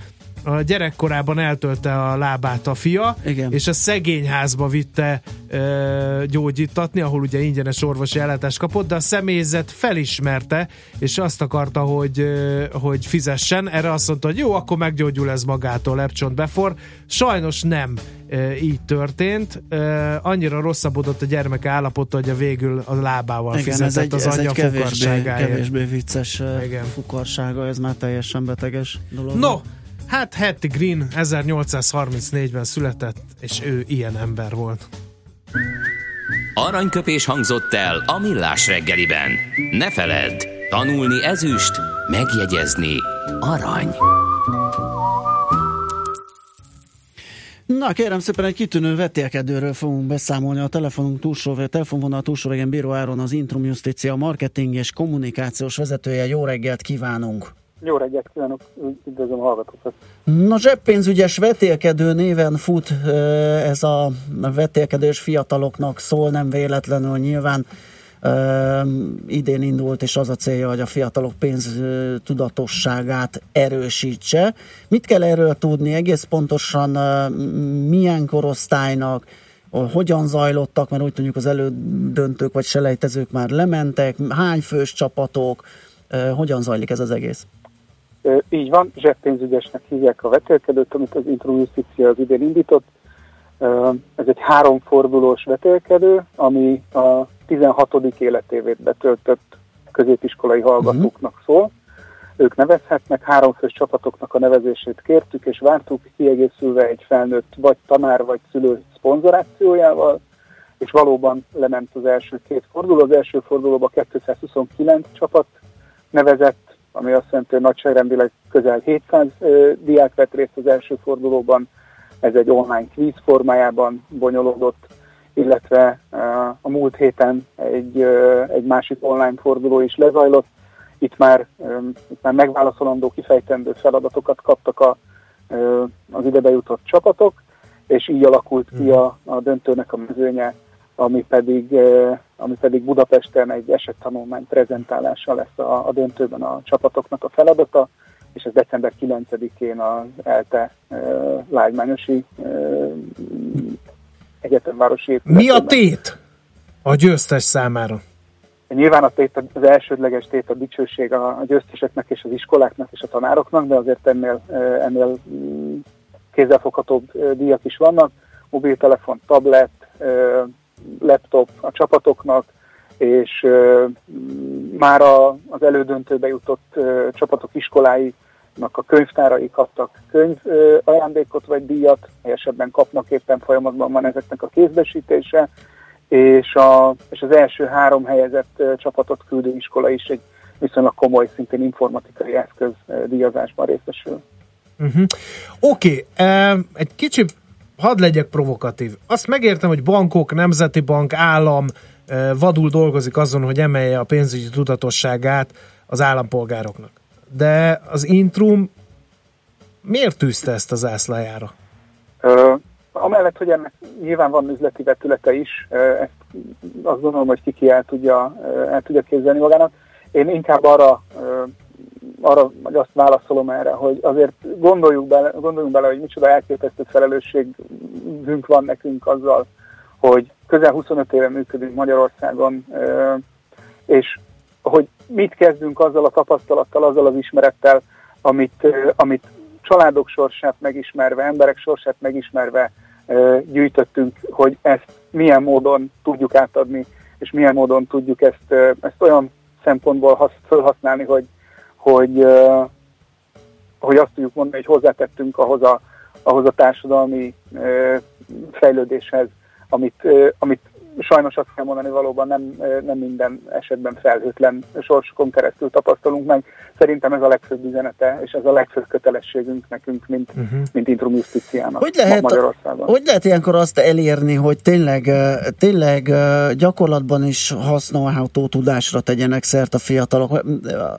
a gyerekkorában eltölte a lábát a fia, igen, és a szegényházba vitte ö, gyógyítatni, ahol ugye ingyenes orvosi ellátást kapott, de a személyzet felismerte, és azt akarta, hogy, ö, hogy fizessen. Erre azt mondta, hogy jó, akkor meggyógyul ez magától, lepcsont befor. Sajnos nem ö, így történt. Ö, annyira rosszabbodott a gyermek állapota, hogy a végül a lábával igen, fizetett egy, az anyja fukarságáért. Kevésbé vicces igen. fukarsága, ez már teljesen beteges dolog. No! Hát Hetty Green ezernyolcszázharmincnégyben született, és ő ilyen ember volt. Aranyköpés hangzott el a Millás reggeliben. Ne feledd, tanulni ezüst, megjegyezni arany. Na kérem szépen, egy kitűnő vetélkedőről fogunk beszámolni. A telefonunk túlsó, a telefonvonal túlsó végén Bíró Áron, az Intrum Justitia marketing és kommunikációs vezetője. Jó reggelt kívánunk! Jó reggelt kívánok, üdvözlöm a hallgatókat. Na, zseppénzügyes vetélkedő néven fut ez a vetélkedős fiataloknak szól, nem véletlenül nyilván idén indult, és az a célja, hogy a fiatalok pénztudatosságát erősítse. Mit kell erről tudni egész pontosan, milyen korosztálynak, hogyan zajlottak, mert úgy tudjuk az elődöntők vagy selejtezők már lementek, hány fős csapatok, hogyan zajlik ez az egész? Így van, zseppénzügyesnek hívják a vetélkedőt, amit az Intrum Justitia az idén indított. Ez egy háromfordulós vetélkedő, ami a tizenhatodik életévét betöltött középiskolai hallgatóknak szól. Ők nevezhetnek, háromfős csapatoknak a nevezését kértük és vártuk, kiegészülve egy felnőtt vagy tanár vagy szülő szponzorációjával, és valóban lement az első két forduló. Az első fordulóban kétszázhuszonkilenc csapat nevezett, ami azt jelenti, hogy nagyságrendileg közel hétszáz ö, diák vett részt az első fordulóban. Ez egy online kvíz formájában bonyolódott, illetve ö, a múlt héten egy, ö, egy másik online forduló is lezajlott. Itt már, ö, itt már megválaszolandó, kifejtendő feladatokat kaptak a, ö, az ide bejutott csapatok, és így alakult ki a, a döntőnek a mezőnye, ami pedig, ami pedig Budapesten egy esettanulmány prezentálása lesz a, a döntőben a csapatoknak a feladata, és ez december kilencedikén az ELTE e, Lágymányosi e, Egyetemvárosi épületben. Mi a tét a győztes számára? Nyilván a tét, az elsődleges tét a dicsőség a győzteseknek és az iskoláknak és a tanároknak, de azért ennél, ennél kézzelfoghatóbb díjak is vannak. Mobiltelefon, tablet, laptop a csapatoknak, és uh, már a, az elődöntőbe jutott uh, csapatok iskoláinak a könyvtárai kaptak könyv uh, ajándékot vagy díjat, helyesebben kapnak, éppen folyamatban van ezeknek a kézbesítése, és, a, és az első három helyezett uh, csapatot küldő iskola is egy viszonylag komoly, szintén informatikai eszköz uh, díjazásban részesül. Uh-huh. Oké, okay. uh, egy kicsit hadd legyek provokatív. Azt megértem, hogy bankok, nemzeti bank, állam vadul dolgozik azon, hogy emelje a pénzügyi tudatosságát az állampolgároknak. De az Intrum miért tűzte ezt a zászlajára? Ö, amellett, hogy ennek nyilván van üzleti vetülete is, ezt azt gondolom, hogy ki, ki el, tudja, el tudja képzelni magának. Én inkább arra, arra vagy azt válaszolom erre, hogy azért gondoljuk bele, gondoljunk bele, hogy micsoda elképesztő felelősségünk van nekünk azzal, hogy közel huszonöt éve működünk Magyarországon, és hogy mit kezdünk azzal a tapasztalattal, azzal az ismerettel, amit, amit családok sorsát megismerve, emberek sorsát megismerve gyűjtöttünk, hogy ezt milyen módon tudjuk átadni, és milyen módon tudjuk ezt, ezt olyan szempontból felhasználni, hogy, hogy, hogy azt tudjuk mondani, hogy hozzátettünk ahhoz a, ahhoz a társadalmi fejlődéshez, Amit, amit sajnos azt kell mondani, valóban nem, nem minden esetben felhőtlen sorsokon keresztül tapasztalunk meg. Szerintem ez a legfőbb üzenete, és ez a legfőbb kötelességünk nekünk, mint, uh-huh. mint Intrum Justitiának hogy lehet, Magyarországon. Hogy lehet ilyenkor azt elérni, hogy tényleg, tényleg gyakorlatban is használható tudásra tegyenek szert a fiatalok?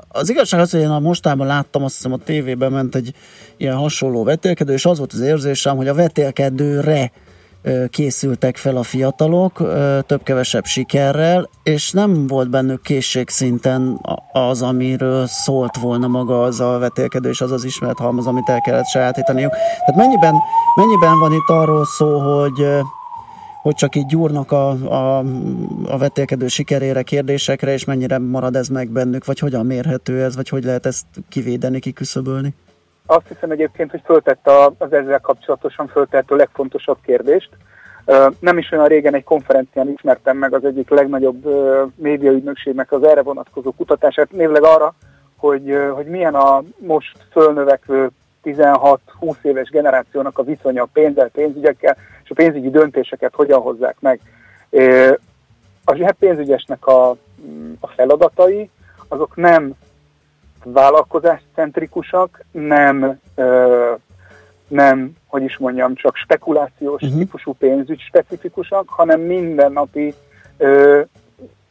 Az igazság az, hogy én a mostában láttam, azt hiszem a tévében ment egy ilyen hasonló vetélkedő, és az volt az érzésem, hogy a vetélkedőre készültek fel a fiatalok, több-kevesebb sikerrel, és nem volt bennük készségszinten az, amiről szólt volna maga az a vetélkedő, és az az ismerethalmaz, amit el kellett sajátítaniuk. Tehát mennyiben, mennyiben van itt arról szó, hogy, hogy csak így gyúrnak a, a, a vetélkedő sikerére, kérdésekre, és mennyire marad ez meg bennük, vagy hogyan mérhető ez, vagy hogy lehet ezt kivédeni, kiküszöbölni? Azt hiszem egyébként, hogy föltette az ezzel kapcsolatosan föltett a legfontosabb kérdést. Nem is olyan régen egy konferencián ismertem meg az egyik legnagyobb médiaügynökségnek az erre vonatkozó kutatását, névleg arra, hogy, hogy milyen a most fölnövekvő tizenhat-húsz éves generációnak a viszonya a pénzzel, pénzügyekkel, és a pénzügyi döntéseket hogyan hozzák meg. A pénzügyesnek a, a feladatai, azok nem vállalkozáscentrikusak, nem, ö, nem, hogy is mondjam, csak spekulációs uh-huh. típusú pénzügy specifikusak, hanem mindennapi ö,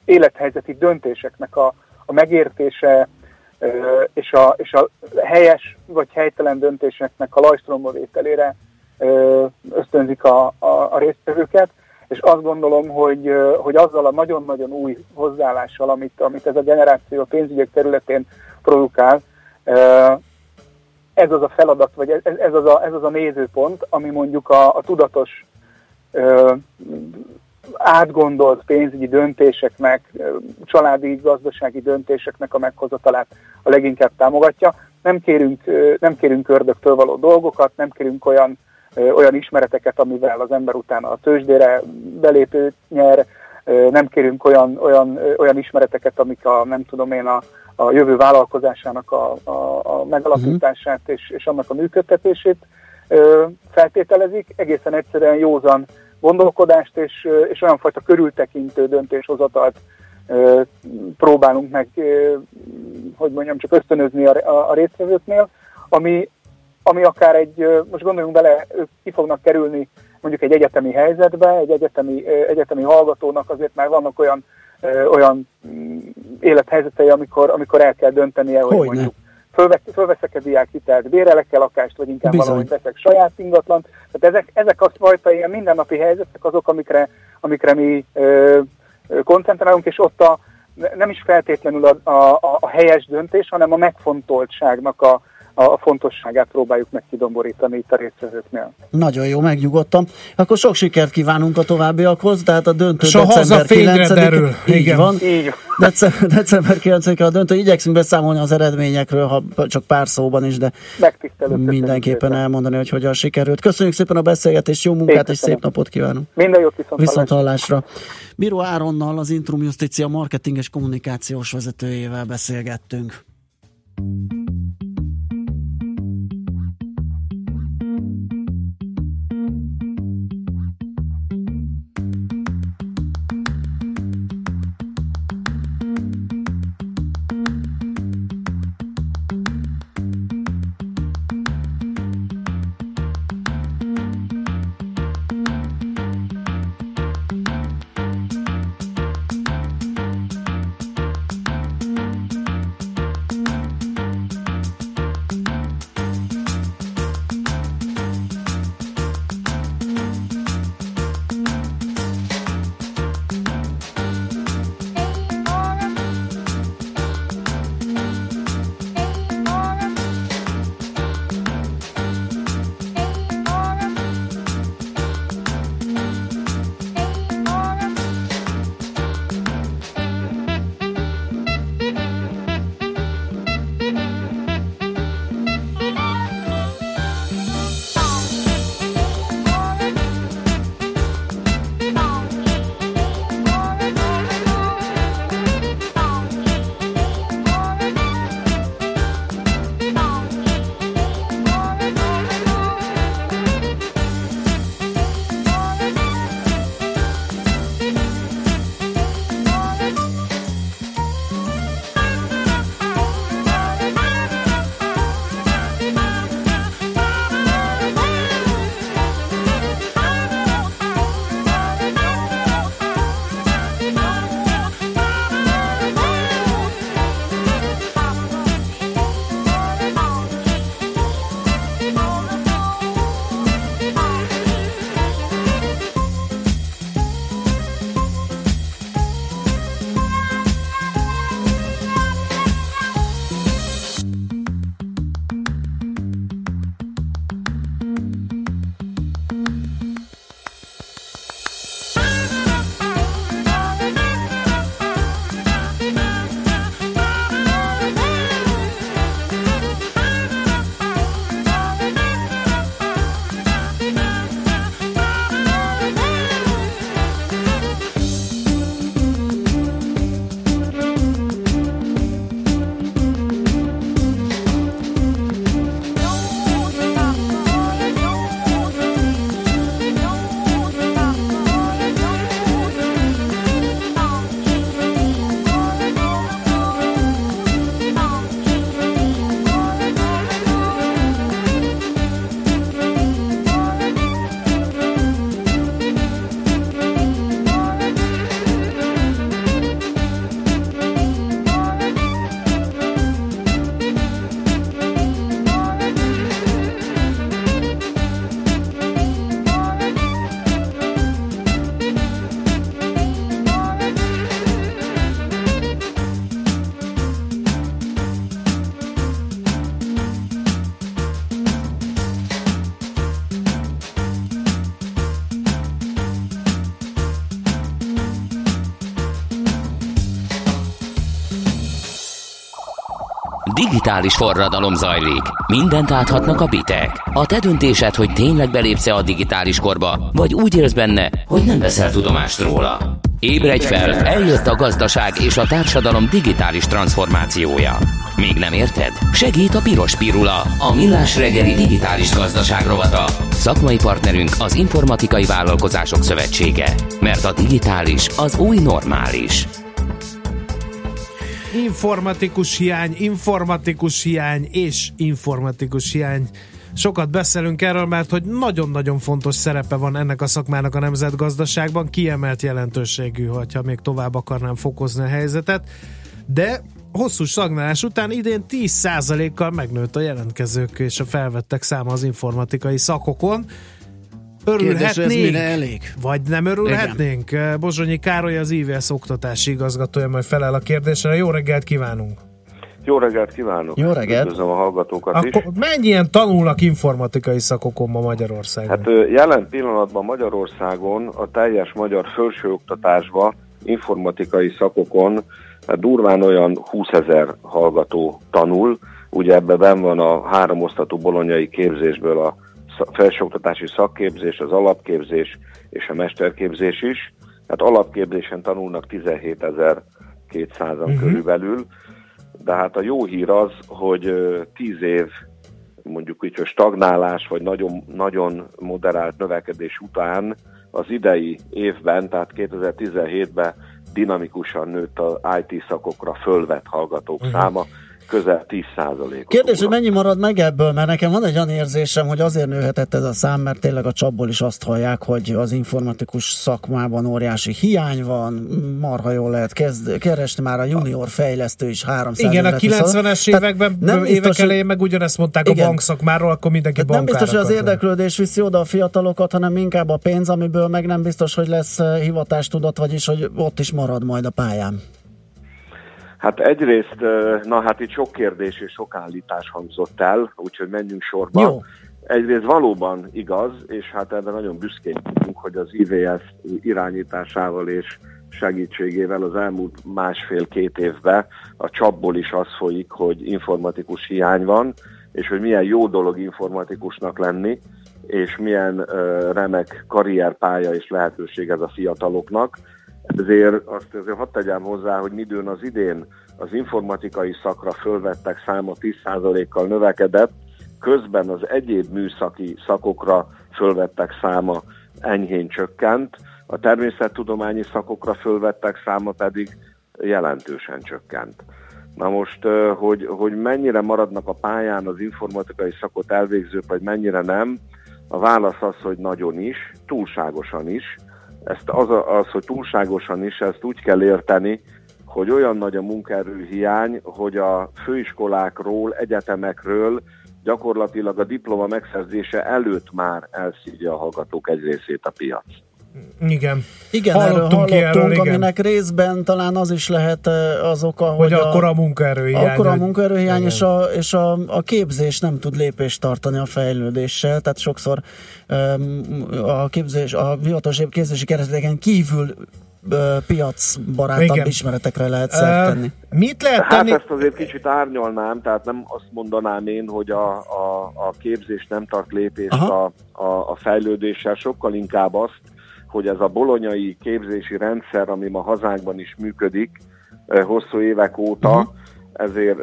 élethelyzeti döntéseknek a, a megértése ö, és, a, és a helyes vagy helytelen döntéseknek a lajstromba vételére ö, ösztönzik a, a, a résztvevőket, és azt gondolom, hogy, hogy azzal a nagyon-nagyon új hozzáállással, amit, amit ez a generáció a pénzügyek területén produkál, ez az a feladat, vagy ez, ez, az, a, ez az a nézőpont, ami mondjuk a, a tudatos, átgondolt pénzügyi döntéseknek, családi, gazdasági döntéseknek a meghozatalát a leginkább támogatja. Nem kérünk, nem kérünk ördögtől való dolgokat, nem kérünk olyan, olyan ismereteket, amivel az ember utána a tőzsdére belépőt nyer, nem kérünk olyan, olyan, olyan ismereteket, amik a, nem tudom én, a, a jövő vállalkozásának a, a, a megalapítását és, és annak a működtetését feltételezik, egészen egyszerűen józan gondolkodást és, és olyan fajta körültekintő döntéshozatalt próbálunk meg, hogy mondjam, csak ösztönözni a, a résztvevőknél, ami ami akár egy, most gondoljunk bele, ők ki fognak kerülni mondjuk egy egyetemi helyzetbe, egy egyetemi, egyetemi hallgatónak azért már vannak olyan, olyan élethelyzetei, amikor, amikor el kell döntenie, hogy, hogy mondjuk fölveszek a diákhitelt, bérelek-e lakást, vagy inkább bizony valahogy veszek saját ingatlant. Tehát ezek, ezek a fajta ilyen mindennapi helyzetek azok, amikre, amikre mi ö, koncentrálunk, és ott a, nem is feltétlenül a, a, a helyes döntés, hanem a megfontoltságnak a a fontosságát próbáljuk meg kidomborítani itt a résztvevőknél. Nagyon jó, megnyugodtam. Akkor sok sikert kívánunk a továbbiakhoz, tehát a döntő so december kilencedikén. Így van. Így. december kilencedikén a döntő. Igyekszünk beszámolni az eredményekről, ha csak pár szóban is, de mindenképpen elmondani, hogy hogyan sikerült. Köszönjük szépen a beszélgetést, jó munkát, szép és szép napot kívánunk. Minden jót, viszont, viszont hallásra. hallásra. Bíró Áronnal, az Intrum Justitia marketing és kommunikációs vezetőjével beszélgettünk. Digitális forradalom zajlik. Mindent áthatnak a bitek. A te döntésed, hogy tényleg belépsz-e a digitális korba, vagy úgy élsz benne, hogy nem veszel tudomást róla. Ébredj fel, eljött a gazdaság és a társadalom digitális transformációja. Még nem érted? Segít a Piros Pirula, a Millás reggeli digitális gazdaság rovata. Szakmai partnerünk az Informatikai Vállalkozások Szövetsége. Mert a digitális az új normális. Informatikus hiány, informatikus hiány és informatikus hiány. Sokat beszélünk erről, mert hogy nagyon-nagyon fontos szerepe van ennek a szakmának a nemzetgazdaságban, kiemelt jelentőségű, hogyha még tovább akarnám fokozni a helyzetet, de hosszú stagnálás után idén tíz százalékkal megnőtt a jelentkezők és a felvettek száma az informatikai szakokon. Örülhetnénk, vagy nem örülhetnénk? Igen. Bozsonyi Károly, az I V S Z oktatási igazgatója majd felel a kérdésre. Jó reggelt kívánunk! Jó reggelt kívánok! Jó reggelt! Üdvözlöm a hallgatókat. Akkor is. Mennyien tanulnak informatikai szakokon ma Magyarországon? Hát jelen pillanatban Magyarországon a teljes magyar felsőoktatásban informatikai szakokon durván olyan húszezer hallgató tanul. Ugye ebben benn van a három osztatú bolonyai képzésből a felsőoktatási szakképzés, az alapképzés és a mesterképzés is. Hát alapképzésen tanulnak tizenhétezer-kétszázan uh-huh. körülbelül, de hát a jó hír az, hogy tíz év mondjuk így, hogy stagnálás vagy nagyon, nagyon moderált növekedés után az idei évben, tehát kétezer-tizenhétben dinamikusan nőtt az I T szakokra fölvett hallgatók uh-huh. száma, közel tíz százalékot. Kérdés, hogy mennyi marad meg ebből, mert nekem van egy olyan érzésem, hogy azért nőhetett ez a szám, mert tényleg a csapból is azt hallják, hogy az informatikus szakmában óriási hiány van, marha jól lehet kezd, keresni, már a junior fejlesztő is háromszáz. Igen, a kilencvenes években, nem évek biztos, elején meg ugyanezt mondták, igen, a bankszakmáról, akkor mindenki bankár. Nem biztos, hogy az érdeklődés viszi oda a fiatalokat, hanem inkább a pénz, amiből meg nem biztos, hogy lesz hivatástudat, vagyis hogy ott is marad majd a pályán. Hát egyrészt, na hát itt sok kérdés és sok állítás hangzott el, úgyhogy menjünk sorba. Jó. Egyrészt valóban igaz, és hát ebben nagyon büszkén tudunk, hogy az I V S Z irányításával és segítségével az elmúlt másfél-két évben a csapból is az folyik, hogy informatikus hiány van, és hogy milyen jó dolog informatikusnak lenni, és milyen uh, remek karrierpálya és lehetőség ez a fiataloknak. Ezért azt azért hadd tegyem hozzá, hogy midőn az idén az informatikai szakra fölvettek száma tíz százalékkal növekedett, közben az egyéb műszaki szakokra fölvettek száma enyhén csökkent, a természettudományi szakokra fölvettek száma pedig jelentősen csökkent. Na most, hogy, hogy mennyire maradnak a pályán az informatikai szakot elvégzők, vagy mennyire nem, a válasz az, hogy nagyon is, túlságosan is. Ezt az, az, hogy túlságosan is, ezt úgy kell érteni, hogy olyan nagy a munkaerőhiány, hogy a főiskolákról, egyetemekről gyakorlatilag a diploma megszerzése előtt már elszívja a hallgatók egy részét a piac. Igen, igen, hallottunk, erről hallottunk erről, aminek igen. részben talán az is lehet az oka, hogy, hogy akkor a munkaerőhiány, akkor a munkaerőhiány és, a, és a, a képzés nem tud lépést tartani a fejlődéssel, tehát sokszor um, a képzés, a hivatalos képzési kereteken kívül piacbarátabb igen. ismeretekre lehet szert tenni. E, mit lehet tenni? Hát ezt azért kicsit árnyalnám, tehát nem azt mondanám én, hogy a, a, a képzés nem tart lépést a, a, a fejlődéssel, sokkal inkább azt, hogy ez a bolonyai képzési rendszer, ami ma hazánkban is működik hosszú évek óta, ezért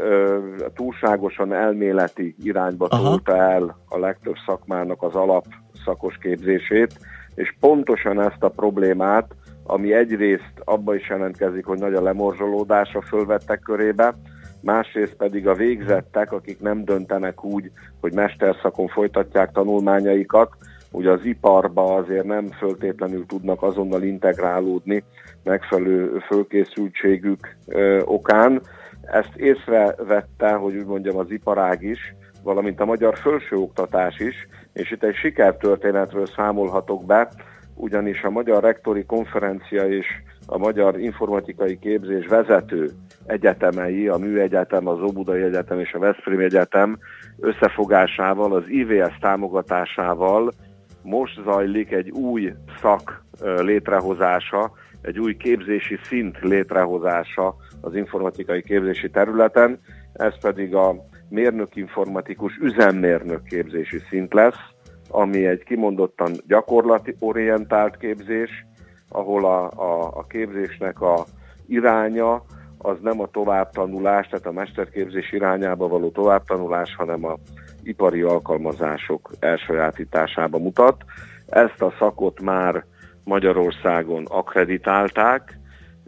túlságosan elméleti irányba tolta el a legtöbb szakmának az alapszakos képzését, és pontosan ezt a problémát, ami egyrészt abba is jelentkezik, hogy nagy a lemorzsolódás a fölvettek körébe, másrészt pedig a végzettek, akik nem döntenek úgy, hogy mesterszakon folytatják tanulmányaikat, ugye az iparba azért nem föltétlenül tudnak azonnal integrálódni megfelelő fölkészültségük ö, okán. Ezt észrevette, hogy úgy mondjam, az iparág is, valamint a magyar felsőoktatás is, és itt egy sikertörténetről számolhatok be, ugyanis a Magyar Rektori Konferencia és a Magyar Informatikai Képzés vezető egyetemei, a Műegyetem, az Óbudai Egyetem és a Veszprém Egyetem összefogásával, az I V S Z támogatásával most zajlik egy új szak létrehozása, egy új képzési szint létrehozása az informatikai képzési területen. ez pedig a mérnök-informatikus üzemmérnök képzési szint lesz, ami egy kimondottan gyakorlati orientált képzés, ahol a, a, a képzésnek a iránya az nem a továbbtanulás, tehát a mesterképzés irányába való továbbtanulás, hanem a ipari alkalmazások elsajátításába mutat. Ezt a szakot már Magyarországon akkreditálták,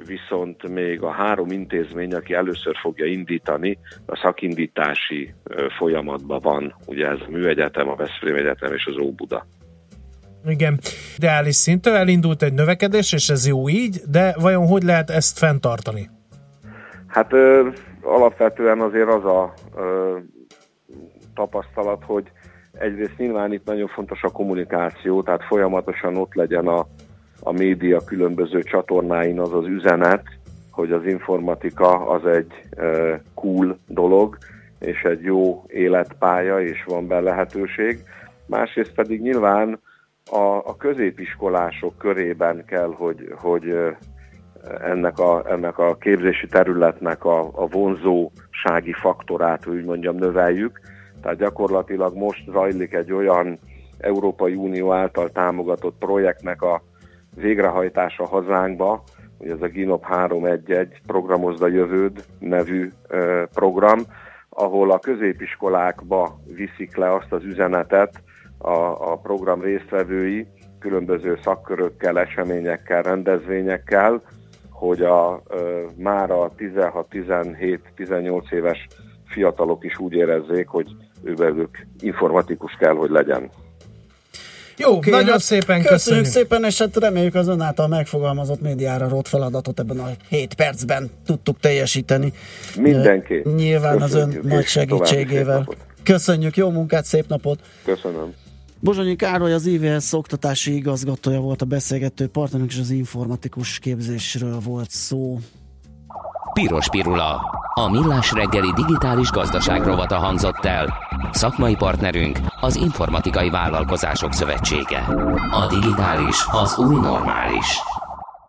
viszont még a három intézmény, aki először fogja indítani, a szakindítási folyamatban van. Ugye ez a Műegyetem, a Veszprém Egyetem és az Óbuda. Igen, ideális szintől elindult egy növekedés, és ez jó így, de vajon hogy lehet ezt fenntartani? Hát ö, alapvetően azért az a ö, tapasztalat, hogy egyrészt nyilván itt nagyon fontos a kommunikáció, tehát folyamatosan ott legyen a, a média különböző csatornáin az az üzenet, hogy az informatika az egy ö, cool dolog, és egy jó életpálya, és van benne lehetőség. Másrészt pedig nyilván a, a középiskolások körében kell, hogy, hogy ennek a, ennek a képzési területnek a, a vonzósági faktorát, úgy mondjam, növeljük. Tehát gyakorlatilag most zajlik egy olyan Európai Unió által támogatott projektnek a végrehajtása hazánkba, hogy ez a GINOP három pont egy pont egy Programozd a Jövőd nevű program, ahol a középiskolákba viszik le azt az üzenetet a, a program résztvevői, különböző szakkörökkel, eseményekkel, rendezvényekkel, hogy a ö, már a tizenhat, tizenhét, tizennyolc éves fiatalok is úgy érezzék, hogy ővelük informatikus kell, hogy legyen. Jó, okay, nagyon hát szépen köszönjük. Köszönjük szépen, és hát reméljük az önáltal megfogalmazott médiára rót feladatot ebben a hét percben tudtuk teljesíteni. Mindenki. Nyilván köszönjük az ön nagy segítségével. Köszönjük, jó munkát, szép napot. Köszönöm. Bozsonyi Károly, az I V S Z oktatási igazgatója volt a beszélgető partnerünk, és az informatikus képzésről volt szó. Piros pirula. A Millás reggeli digitális gazdaság rovata hangzott el. Szakmai partnerünk az Informatikai Vállalkozások Szövetsége. A digitális az új normális.